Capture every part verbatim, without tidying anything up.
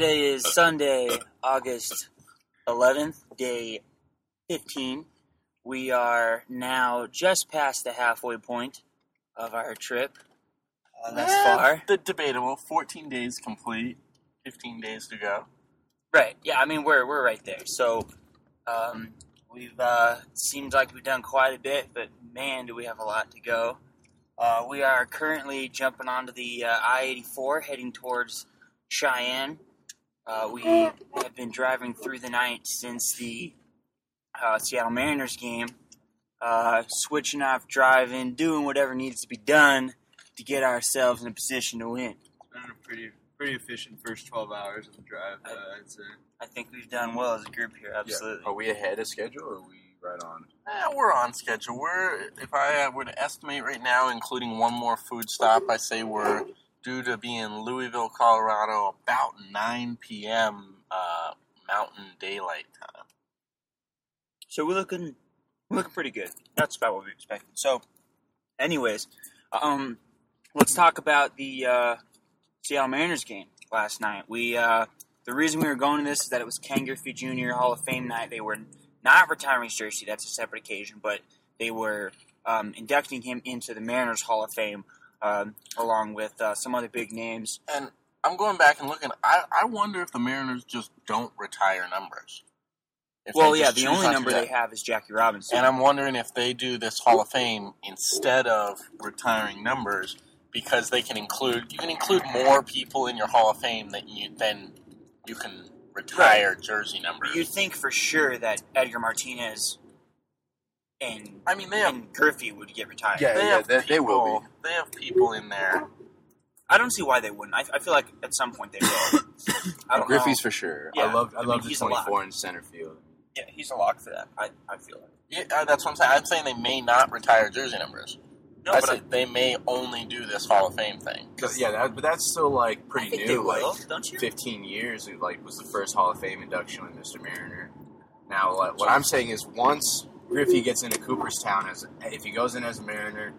Today is Sunday, August eleventh, day fifteen. We are now just past the halfway point of our trip uh, thus eh, far. The debatable. fourteen days complete, fifteen days to go. Right. Yeah, I mean, we're we're right there. So, um, we've uh, seems like we've done quite a bit, but man, do we have a lot to go. Uh, we are currently jumping onto the uh, I eighty-four, heading towards Cheyenne. Uh, we have been driving through the night since the uh, Seattle Mariners game, uh, switching off driving, doing whatever needs to be done to get ourselves in a position to win. It's been a pretty, pretty efficient first twelve hours of the drive, uh, I, I'd say. I think we've done well as a group here, absolutely. Yeah. Are we ahead of schedule or are we right on? Eh, we're on schedule. We're, if I were to estimate right now, including one more food stop, I say we're due to be in Louisville, Colorado, about nine p.m. Uh, Mountain Daylight Time. So we're looking, we're looking pretty good. That's about what we expected. So, anyways, um, let's talk about the uh, Seattle Mariners game last night. We uh, the reason we were going to this is that it was Ken Griffey Junior Hall of Fame night. They were not retiring his jersey; that's a separate occasion. But they were um, inducting him into the Mariners Hall of Fame. Um, along with uh, some other big names. And I'm going back and looking. I, I wonder if the Mariners just don't retire numbers. If well, yeah, the only number they have is Jackie Robinson. And I'm wondering if they do this Hall of Fame instead of retiring numbers because they can include, you can include more people in your Hall of Fame than you, than you can retire right. jersey numbers. You'd think for sure that Edgar Martinez And I mean, they and have, Griffey would get retired. Yeah, they, yeah, have they, people, they will be. They have people in there. I don't see why they wouldn't. I, I feel like at some point they will. I don't Griffey's know. For sure. Yeah, I love I, I love mean, the twenty-four in center field. Yeah, he's a lock for that. I, I feel like. Yeah, that's what I'm saying. I'm saying they may not retire jersey numbers. No, I but I, they may only do this Hall of Fame thing. Yeah, that, but that's still like pretty new. They will, like don't you? fifteen years. It like was the first Hall of Fame induction with Mister Mariner. Now, like, what I'm saying is once Griffey gets into Cooperstown, as if he goes in as a Mariner,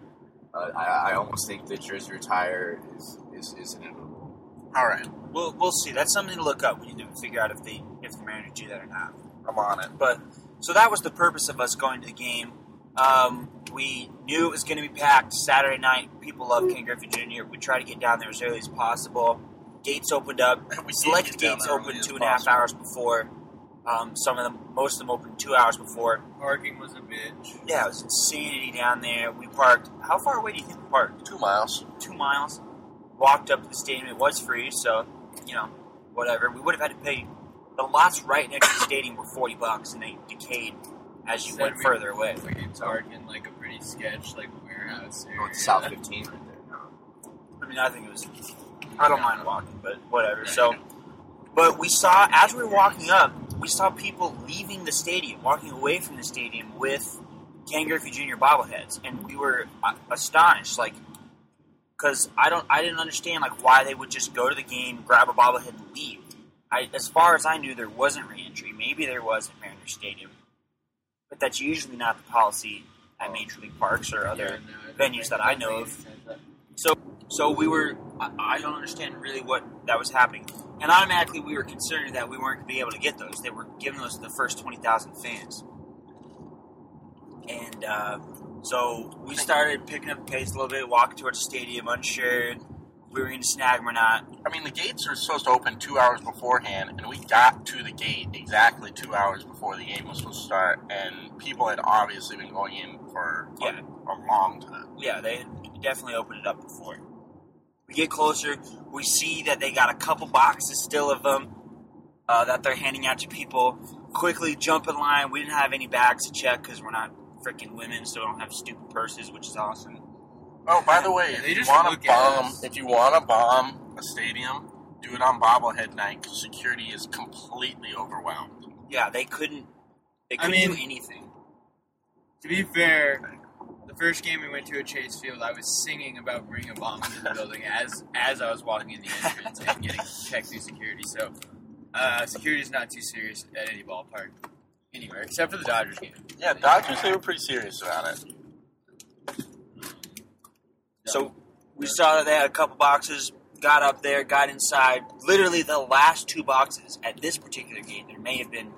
uh, I, I almost think the jersey retire is, is, is inevitable. All right, we'll we'll see. That's something to look up. We need to figure out if the if the Mariners do that or not. I'm on it. But so that was the purpose of us going to the game. Um, we knew it was going to be packed Saturday night. People love Ken Griffey Junior We tried to get down there as early as possible. Gates opened up. We select gates opened two and a half hours before. Um, some of them, most of them opened two hours before. Parking was a bitch. Yeah, it was insanity down there. We parked. How far away do you think we parked? Two miles. Two miles. Walked up to the stadium. It was free, so you know, whatever. We would have had to pay. The lots right next to the stadium were forty bucks, and they decayed as you went we, further away. We parked in like a pretty sketch, like warehouse area. Oh, it's South fifteen right there. No. I mean, I think it was. I don't yeah. mind walking, but whatever. So, but we saw as we were walking up. We saw people leaving the stadium, walking away from the stadium with Ken Griffey Junior bobbleheads, and we were astonished, like, because I don't, I didn't understand like why they would just go to the game, grab a bobblehead, and leave. I, as far as I knew, there wasn't re-entry. Maybe there was at Mariner Stadium, but that's usually not the policy at Major League parks or other yeah, no, venues that I know of. So, so we were. I, I don't understand really what that was happening. And automatically, we were concerned that we weren't going to be able to get those. They were giving those to the first twenty thousand fans. And uh, so we started picking up the pace a little bit, walking towards the stadium, unsure we were going to snag them or not. I mean, the gates are supposed to open two hours beforehand, and we got to the gate exactly two hours before the game was supposed to start, and people had obviously been going in for yeah. a, a long time. Yeah, they definitely opened it up before. We get closer, we see that they got a couple boxes still of them uh, that they're handing out to people. Quickly jump in line. We didn't have any bags to check because we're not freaking women, so we don't have stupid purses, which is awesome. Oh, by the way, yeah, if, you wanna bomb, if you want to bomb a stadium, do it on bobblehead night because security is completely overwhelmed. Yeah, they couldn't, they couldn't I mean, do anything. To be fair, the first game we went to at Chase Field, I was singing about bringing a bomb into the building as as I was walking in the entrance and getting checked through security. So, uh, security is not too serious at any ballpark anywhere, except for the Dodgers game. Yeah, Dodgers, they were pretty serious about it. So, we saw that they had a couple boxes. got up there, got inside, literally the last two boxes at this particular gate. There may have been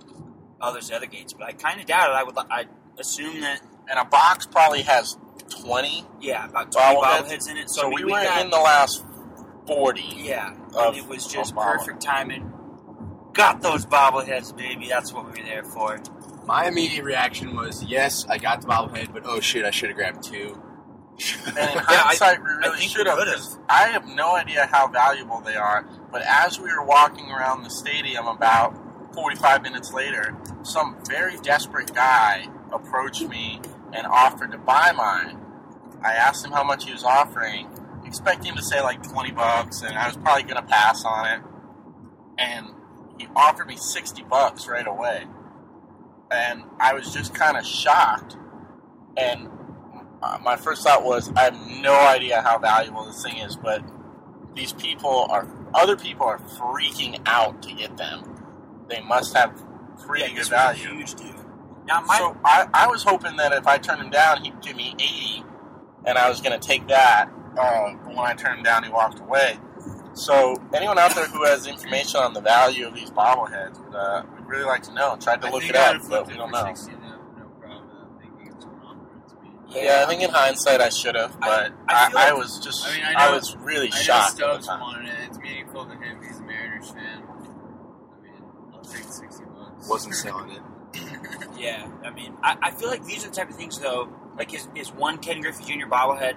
others at other gates, but I kind of doubt it. I would, I assume that... And a box probably has twenty. Yeah, about twenty bobbleheads in it. So, so we, we were got, in the last forty. Yeah, of, and it was just perfect timing. Got those bobbleheads, baby. That's what we were there for. My immediate reaction was, yes, I got the bobblehead, but oh shit, I should have grabbed two. And in hindsight, we really should have. I have no idea how valuable they are, but as we were walking around the stadium about forty-five minutes later, some very desperate guy approached me and offered to buy mine. I asked him how much he was offering, expecting him to say like twenty bucks, and I was probably going to pass on it. And he offered me sixty bucks right away. And I was just kind of shocked. And my first thought was, I have no idea how valuable this thing is, but these people are, other people are freaking out to get them. They must have pretty yeah, good value. Huge deal. Now, my, so I, I was hoping that if I turned him down, he'd give me eighty, and I was going to take that. Um, but when I turned him down, he walked away. So anyone out there who has information on the value of these bobbleheads, would, uh, we'd really like to know. Tried to I look it up, but we don't know. sixty, no, no problem. I think it was wrong, yeah, yeah, I think in hindsight I should have, but I, I, I, I like, was just, I, mean, I, I was really I shocked. I know Stubbs wanted it. It's meaningful to him. He's a Mariners fan. I mean, I'll take sixty bucks. Wasn't selling it. Yeah, I mean, I, I feel like these are the type of things, though, like is, is one Ken Griffey Junior bobblehead,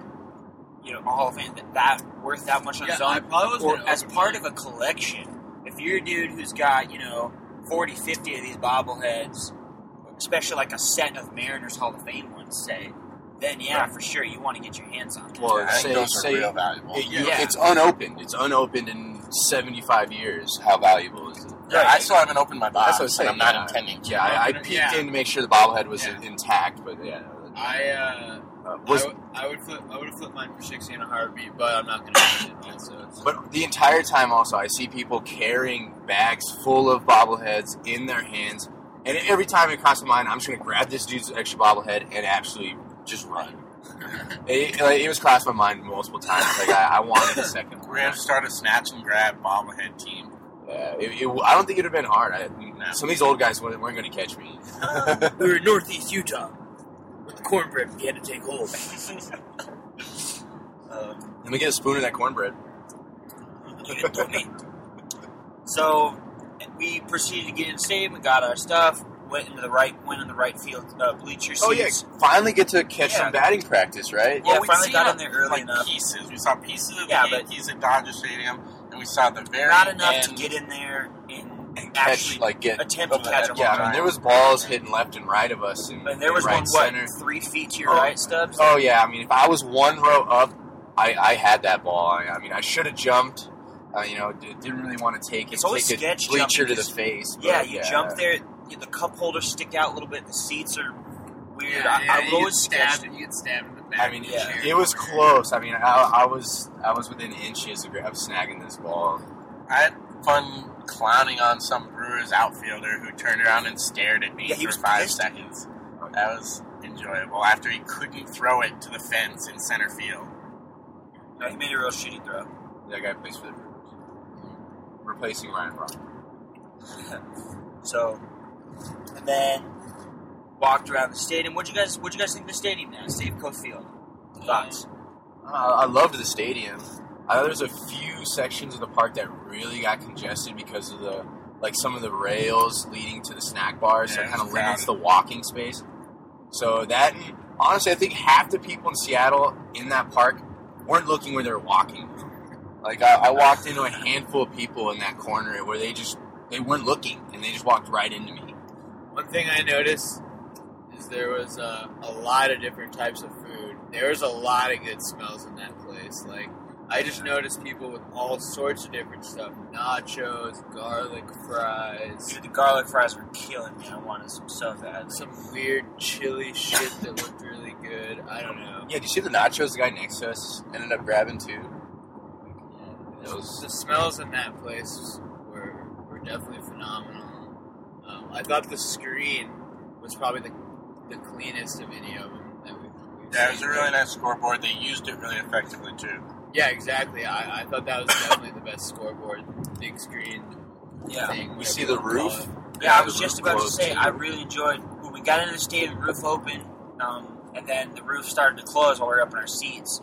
you know, a Hall of Fame, that, that worth that much on yeah, its own? I probably or as part of a collection, if you're a dude who's got, you know, forty, fifty of these bobbleheads, especially like a set of Mariners Hall of Fame ones, say, then yeah, right. for sure, you want to get your hands on them. Well, I say, think those say, are real valuable. It, you, yeah. It's unopened. It's unopened in seventy-five years. How valuable is it? Yeah, I still haven't opened my box. That's what I was saying. I'm not yeah. intending to. Yeah, I, I peeked yeah. in to make sure the bobblehead was yeah. intact, but yeah. I, uh, uh, was, I, w- I would flip, I would have flipped mine for sixty in a heartbeat, but I'm not going to do it. So, so. But the entire time also, I see people carrying bags full of bobbleheads in their hands, and every time it crosses my mind, I'm just going to grab this dude's extra bobblehead and absolutely just run. It, like, it was crossed my mind multiple times. Like, I, I wanted a second. We're going to start a snatch and grab bobblehead team. Uh, it, it, I don't think it would have been hard. I, no. Some of these old guys weren't, weren't going to catch me. We were in northeast Utah with the cornbread. We had to take hold. uh, Let me get a spoon of that cornbread. You didn't tell me. So we proceeded to get in the stadium. We got our stuff. Went into the right. Went in the right field uh, bleacher seats. Oh yeah! Finally get to catch yeah. some batting practice, right? Well, yeah, finally got in there early like enough. Pieces. We saw pieces of the yeah, Yankees at Dodger Stadium. We saw the very not enough end to get in there and, and catch, actually like get attempt to catch them. Yeah, I mean there was balls hitting left and right of us, and, and there was right one what, three feet to your oh, right, Stubbs. Oh yeah, I mean if I was one row up, I, I had that ball. I, I mean I should have jumped. Uh, you know, d- didn't really want to take it. It's always take sketch a bleacher to the face. But, yeah, you yeah. jump there. The cup holders stick out a little bit. The seats are weird. Yeah, I, yeah, I would always stabbed it. You get stabbed. I mean, yeah. it was close. I mean, I, I was I was within inches of snagging this ball. I had fun clowning on some Brewers outfielder who turned around and stared at me yeah, for five pissed. seconds. That was enjoyable. After he couldn't throw it to the fence in center field. No, he made a real shitty throw. That guy plays for the Brewers. Replacing Ryan Braun. So, and then... walked around the stadium. What you guys? What you guys think of the stadium now? Safeco Field. Thoughts? Uh, I loved the stadium. Uh, There's a few sections of the park that really got congested because of the like some of the rails leading to the snack bars. Yeah, so it kind of limits the walking space. So that honestly, I think half the people in Seattle in that park weren't looking where they were walking. Like I, I walked into a handful of people in that corner where they just they weren't looking and they just walked right into me. One thing I noticed. There was uh, a lot of different types of food. There was a lot of good smells in that place. Like I just noticed people with all sorts of different stuff: nachos, garlic fries. Dude, the garlic fries were killing me. I wanted some so bad. Some weird chili shit that looked really good. I don't know. Yeah, did you see the nachos? The guy next to us ended up grabbing too. Yeah, the, was... the smells in that place were were definitely phenomenal. Um, I thought the screen was probably the the cleanest of any of them that we've, we've yeah, seen. Yeah, it was a really nice scoreboard. They used it really effectively, too. Yeah, exactly. I, I thought that was definitely the best scoreboard, big screen. Yeah, thing, we see the roof. Yeah, yeah, I was just about to say, I really enjoyed when we got into the stadium. The roof opened, um, and then the roof started to close while we were up in our seats.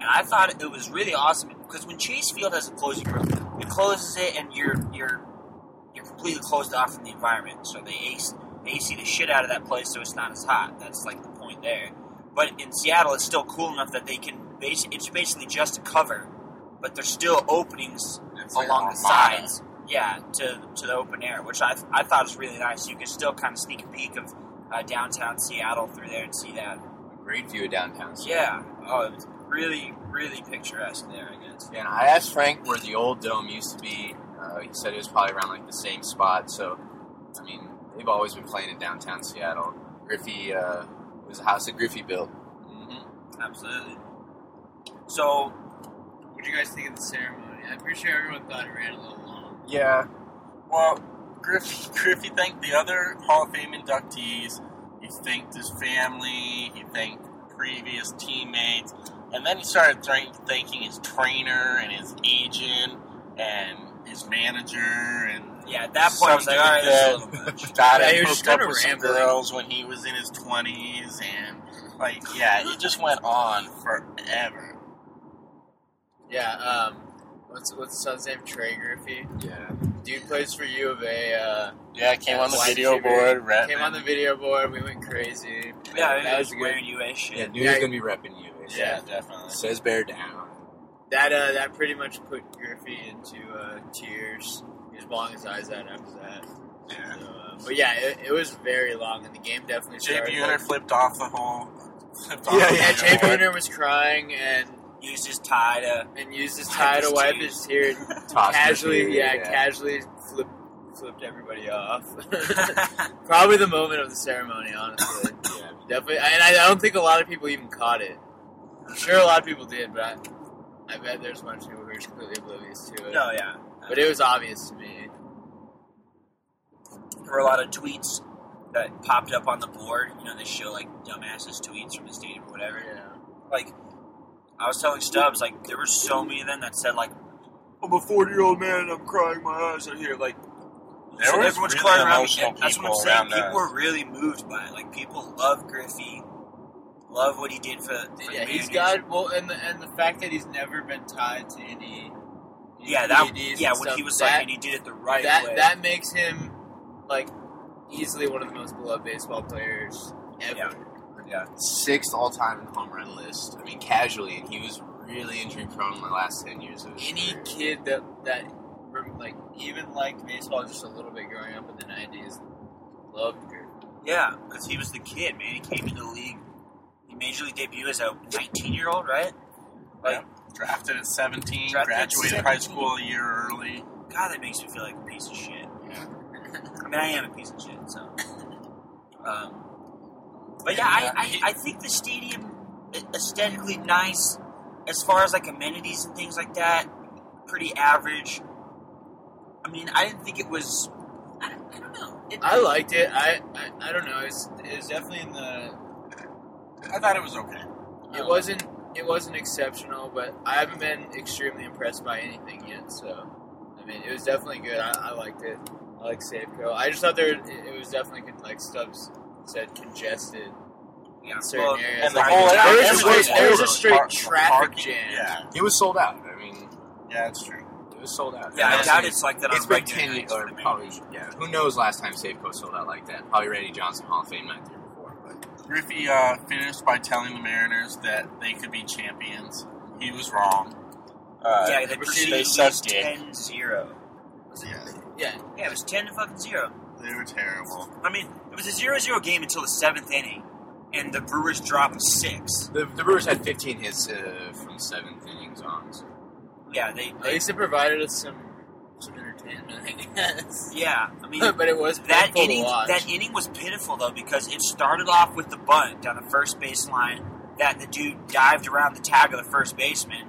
And I thought it was really awesome because when Chase Field has a closing roof, it closes it, and you're you're you're completely closed off from the environment. So they ace they A C the shit out of that place, so it's not as hot. That's like the point there. But in Seattle, it's still cool enough that they can. It's basically just a cover, but there's still openings like along the sides. Yeah, to to the open air, which I I thought was really nice. You could still kind of sneak a peek of uh, downtown Seattle through there and see that. A great view of downtown Seattle. Yeah, oh, it was really, really picturesque there, I guess. Yeah, and I asked Frank where the old dome used to be. Uh, he said it was probably around like the same spot. So, I mean, they've always been playing in downtown Seattle. Griffey uh, it was a house that Griffey built. Mm-hmm. Absolutely. So, what did you guys think of the ceremony? I'm pretty sure everyone thought it ran a little long. Yeah. Well, Griffey, Griffey thanked the other Hall of Fame inductees. He thanked his family. He thanked previous teammates. And then he started th- thanking his trainer and his agent and his manager. And yeah, at that point, I was like, all right, that's a little much. Got yeah, him hooked up with some girls when he was in his twenties. And, like, yeah, it just went on forever. Yeah, um, what's what's his son's name? Trey Griffey. Yeah, dude plays for U of A. Uh, yeah, came on the video board. Repping. Came on the video board. We went crazy. Yeah, I mean, that was wearing U A shit. Yeah, dude yeah, was gonna be repping U A. Yeah, so. Definitely. Says bear down. That uh, that pretty much put Griffey into uh, tears. He was bawling his eyes out after that. Yeah. So, uh, but yeah, it, it was very long, and the game definitely. J B. Warner flipped off the whole. Flipped off yeah, yeah. J B. Warner was crying and. Used his tie to and used his tie to wipe his tear. Casually, tear, yeah, yeah, casually flipped flipped everybody off. Probably the moment of the ceremony, honestly. Yeah, definitely. And I, I don't think a lot of people even caught it. I'm sure a lot of people did, but I, I bet there's a bunch of people who were completely oblivious to it. No, yeah, but it was obvious to me. There were a lot of tweets that popped up on the board. You know, they show like dumbasses tweets from the stadium or whatever. Yeah, like. I was telling Stubbs, like, there were so many of them that said, like, I'm a forty-year-old man and I'm crying my eyes out here. Like, there so was really crying emotional around. That's what I'm saying. People us. were really moved by it. Like, people love Griffey, love what he did for, for yeah, the he's got well, and the, and the fact that he's never been tied to any yeah, that yeah, when stuff, he was that, like, and he did it the right that, way. That makes him, like, easily one of the most beloved baseball players ever. Yeah. Yeah, sixth all-time in the home run list. I mean, casually, and he was really injury-prone in the last ten years of his Any career. Kid that, that, like, even liked baseball just a little bit growing up in the nineties loved Griffey. Yeah, because he was the kid, man. He came into the league. He major league debuted as a nineteen-year-old, right? Like, yeah. Drafted at seventeen, drafted graduated high school a year early. God, that makes me feel like a piece of shit. Yeah. I mean, I am a piece of shit, so... Um... But yeah, I, I, I think the stadium aesthetically nice as far as like amenities and things like that. Pretty average. I mean, I didn't think it was. I don't, I don't know. It, I liked it. I, I I don't know. It was, it was definitely in the. I thought it was okay. It um, wasn't. It wasn't exceptional, but I haven't been extremely impressed by anything yet. So, I mean, it was definitely good. I, I liked it. I liked Safeco. I just thought there. It, it was definitely good, like Stubbs. Said congested yeah, in certain well, areas. And the whole, there, was a, was, there was a straight Park, traffic jam. Yeah. It was sold out. I mean, yeah, that's true. It was sold out. Yeah, I doubt it's like that on it's regular been ten or probably, yeah. Who knows last time Safeco sold out like that? Probably Randy Johnson Hall of Fame night there before. But. Griffey uh, finished by telling the Mariners that they could be champions. He was wrong. Uh, yeah, they proceeded ten zero. Was it? Yeah. yeah. Yeah, it was ten to fucking zero. They were terrible. I mean, it was a zero zero game until the seventh inning, and the Brewers dropped six. The, the Brewers had fifteen hits uh, from seventh innings on. So. Yeah, they, they at least it provided us some some entertainment, I guess. Yeah, I mean, but it was that inning. That inning was pitiful though because it started off with the bunt down the first baseline that the dude dived around the tag of the first baseman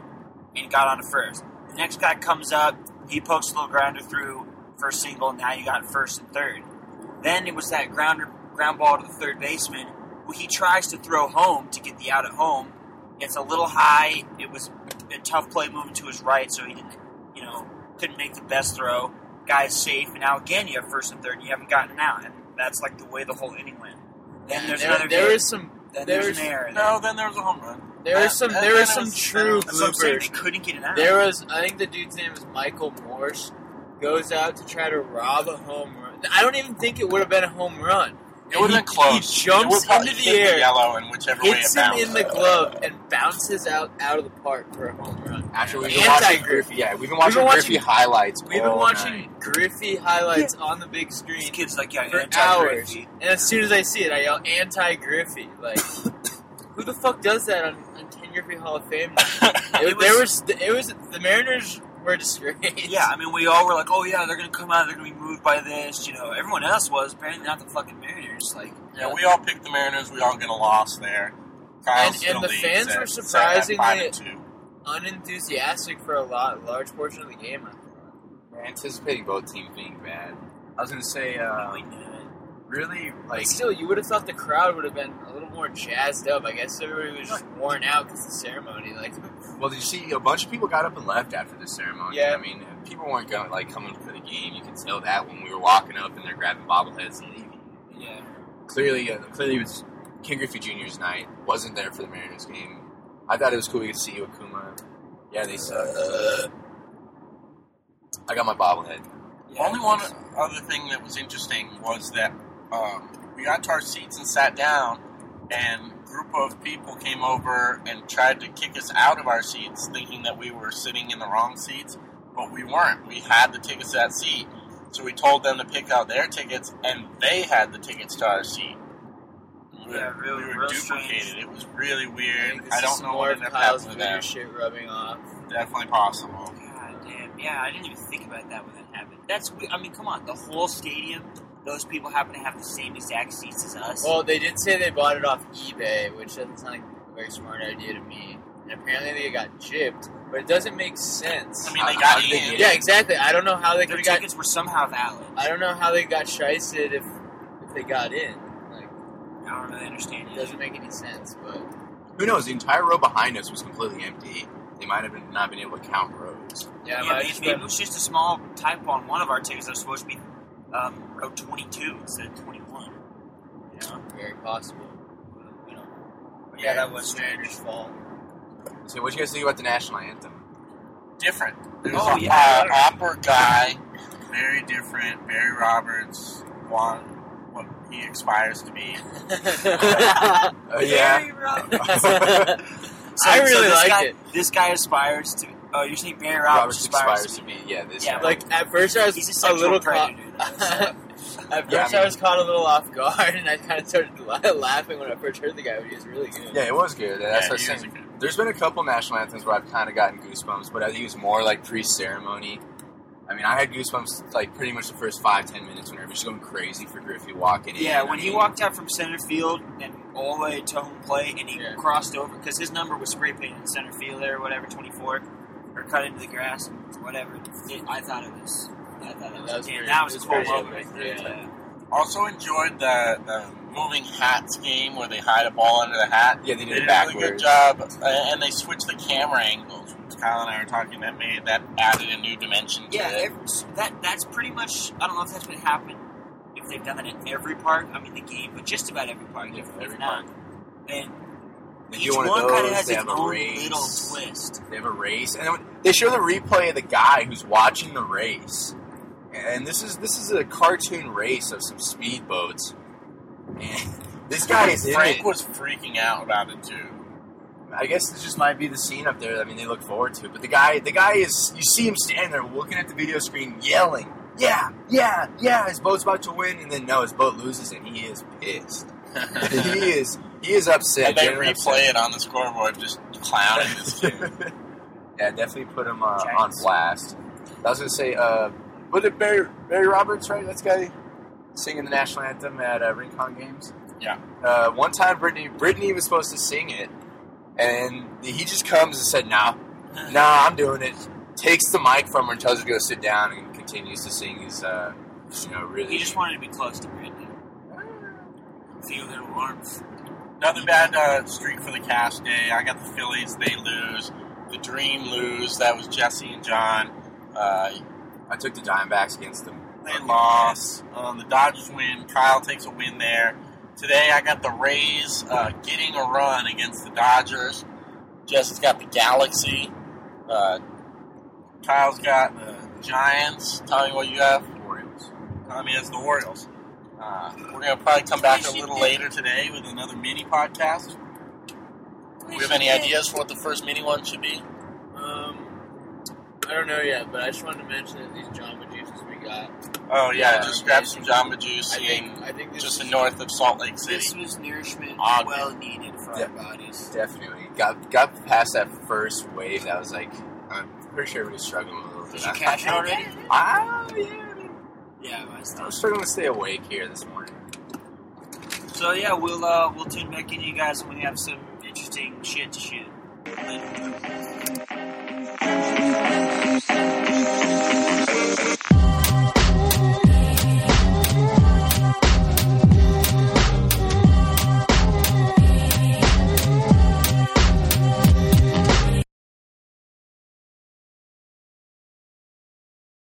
and got on to first. The next guy comes up, he pokes a little grounder through. First single, now you got first and third. Then it was that ground, ground ball to the third baseman who he tries to throw home to get the out at home. It's a little high. It was a tough play moving to his right, so he didn't, you know, couldn't make the best throw. Guy's safe, and now again you have first and third. You haven't gotten an out. That's like the way the whole inning went. Then there's there, another. There game. is some. Then there's, there's an error. No, then there was a home run. There was some. There was some true bloopers. They couldn't get it out. There was. I think the dude's name is Michael Morse. Goes out to try to rob a home run. I don't even think it would have been a home run. It would have been close. He jumps into the air, yellow, and whichever way it bounces, hits him in the glove and bounces out, out of the park for a home run. Actually, we've been watching Griffey. Yeah, we've been watching Griffey highlights. We've been watching Griffey highlights on the big screen. This kid's like, yeah, for hours. And as soon as I see it, I yell anti-Griffey. Like, who the fuck does that on, on Ken Griffey Hall of Fame? it, there was it was the Mariners. Yeah, I mean, we all were like, oh, yeah, they're going to come out, they're going to be moved by this, you know. Everyone else was, apparently not the fucking Mariners. Like, yeah, yeah, we all picked the Mariners, we all get a loss there. Kyle's and and the fans were surprisingly unenthusiastic for a lot, large portion of the game. We're anticipating both teams being bad. I was going to say, uh, really, like... But still, you would have thought the crowd would have been a little more jazzed up. I guess everybody was just worn out because of the ceremony, like... Well, did you see, a bunch of people got up and left after the ceremony. Yeah. I mean, people weren't going, like, coming for the game. You could tell that when we were walking up and they're grabbing bobbleheads and leaving. Yeah. Clearly, uh, clearly it was Ken Griffey Junior's night. Wasn't there for the Mariners game. I thought it was cool we could see you, Akuma. Yeah, they suck. Uh, I got my bobblehead. Yeah, only one so. other thing that was interesting was that um, we got to our seats and sat down, and group of people came over and tried to kick us out of our seats, thinking that we were sitting in the wrong seats, but we weren't. We had the tickets to that seat, so we told them to pick out their tickets, and they had the tickets to our seat. Yeah, we, really, we were real duplicated. Strange. It was really weird. I, I don't know what ended up happening with that. Shit rubbing off. Definitely possible. God damn. Yeah, I didn't even think about that when that happened. That's. I mean, come on, the whole stadium. Those people happen to have the same exact seats as us. Well, they did say they bought it off eBay, which doesn't sound like a very smart idea to me. And apparently they got gypped, but it doesn't make sense. I mean, they uh, got in. They, yeah, exactly. I don't know how they could have got... Their tickets were somehow valid. I don't know how they got shisted if, if they got in. Like, I don't really understand it. It doesn't make any sense, but... Who knows? The entire row behind us was completely empty. They might have been, not been able to count rows. Yeah, yeah maybe, maybe it was just a small typo on one of our tickets that was supposed to be... Um, row twenty-two instead of twenty-one. You know? Very possible. But, you know, but yeah, yeah, that was Stranger's fault. So what do you guys think about the national anthem? Different. There's oh, an yeah. uh, opera guy, very different. Barry Roberts, one, what he aspires to be. uh, yeah. Barry Roberts. so, I really so liked guy, it. This guy aspires to... Oh, you're saying Barry Roberts, Roberts aspires, aspires to be... Yeah, this yeah, guy. Like, at first I was He's a, a little... Caught, at first yeah, I, mean, I was caught a little off guard, and I kind of started laughing when I first heard the guy, but he was really good. Yeah, it was good. That's yeah, what I was saying. There's been a couple national anthems where I've kind of gotten goosebumps, but I think it was more like pre-ceremony. I mean, I had goosebumps like pretty much the first five, ten minutes when everybody's going crazy for Griffey walking in. Yeah, when I mean, he walked out from center field and all the way to home plate, and he yeah. crossed over, because his number was spray painted in center field there, whatever, twenty-four, or cut into the grass, whatever. It, I thought it was... I thought that was, that was, damn, that was, was cool moment. Yeah. Yeah. Also enjoyed the, the moving hats game where they hide a ball under the hat. Yeah, they did, they did a backwards. really good job, and they switched the camera angles. Kyle and I were talking that made that added a new dimension to yeah, it. Yeah, that that's pretty much. I don't know if that's going to happen if they've done that at every park. I mean, the game, but just about every park. Yeah, every park. And they each one, one kind of has its own race. little twist. They have a race, and they show the replay of the guy who's watching the race. And this is this is a cartoon race of some speedboats. And this guy is Frank in it. was freaking out about it too. I guess this just might be the scene up there. I mean, they look forward to it. But the guy, the guy is. You see him standing there, looking at the video screen, yelling, "Yeah, yeah, yeah!" His boat's about to win, and then no, his boat loses, and he is pissed. he is he is upset. And they replay upset. it on the scoreboard, just clowning this kid. Yeah, definitely put him uh, on blast. I was gonna say. Uh, Was it Barry, Barry Roberts, right? That's the guy singing the national anthem at uh, Rincon Games. Yeah. Uh, one time, Britney, Britney was supposed to sing it, and he just comes and said, "Nah, nah, I'm doing it." Takes the mic from her and tells her to go sit down, and continues to sing his, uh, you know, really. He just wanted to be close to Britney. Feel their warmth. Another bad uh, streak for the cast day. I got the Phillies. They lose. the Dream lose. That was Jesse and John. Uh, I took the Diamondbacks against them. They lost. Um, the Dodgers win. Kyle takes a win there. Today I got the Rays uh, getting a run against the Dodgers. Jesse's got the Galaxy. Uh, Kyle's got the Giants. Tommy, what you have? Orioles. Tommy has the Orioles. Uh, we're going to probably come back a little later today with another mini podcast. Do we have any ideas for what the first mini one should be? Um, I don't know yet, but I just wanted to mention that these Jamba Juices we got. Oh, yeah, just grab some Jamba Juice I think, I think this just is, north of Salt Lake City. This was nourishment Ogden. Well needed for De- our bodies. Definitely. Got got past that first wave that was like, I'm pretty sure we were struggling a little bit. Did you catch it already? Ah, yeah. Yeah, I was, I was struggling to stay awake here this morning. So yeah, we'll uh, we'll tune back in, you guys, when we have some interesting shit to shoot.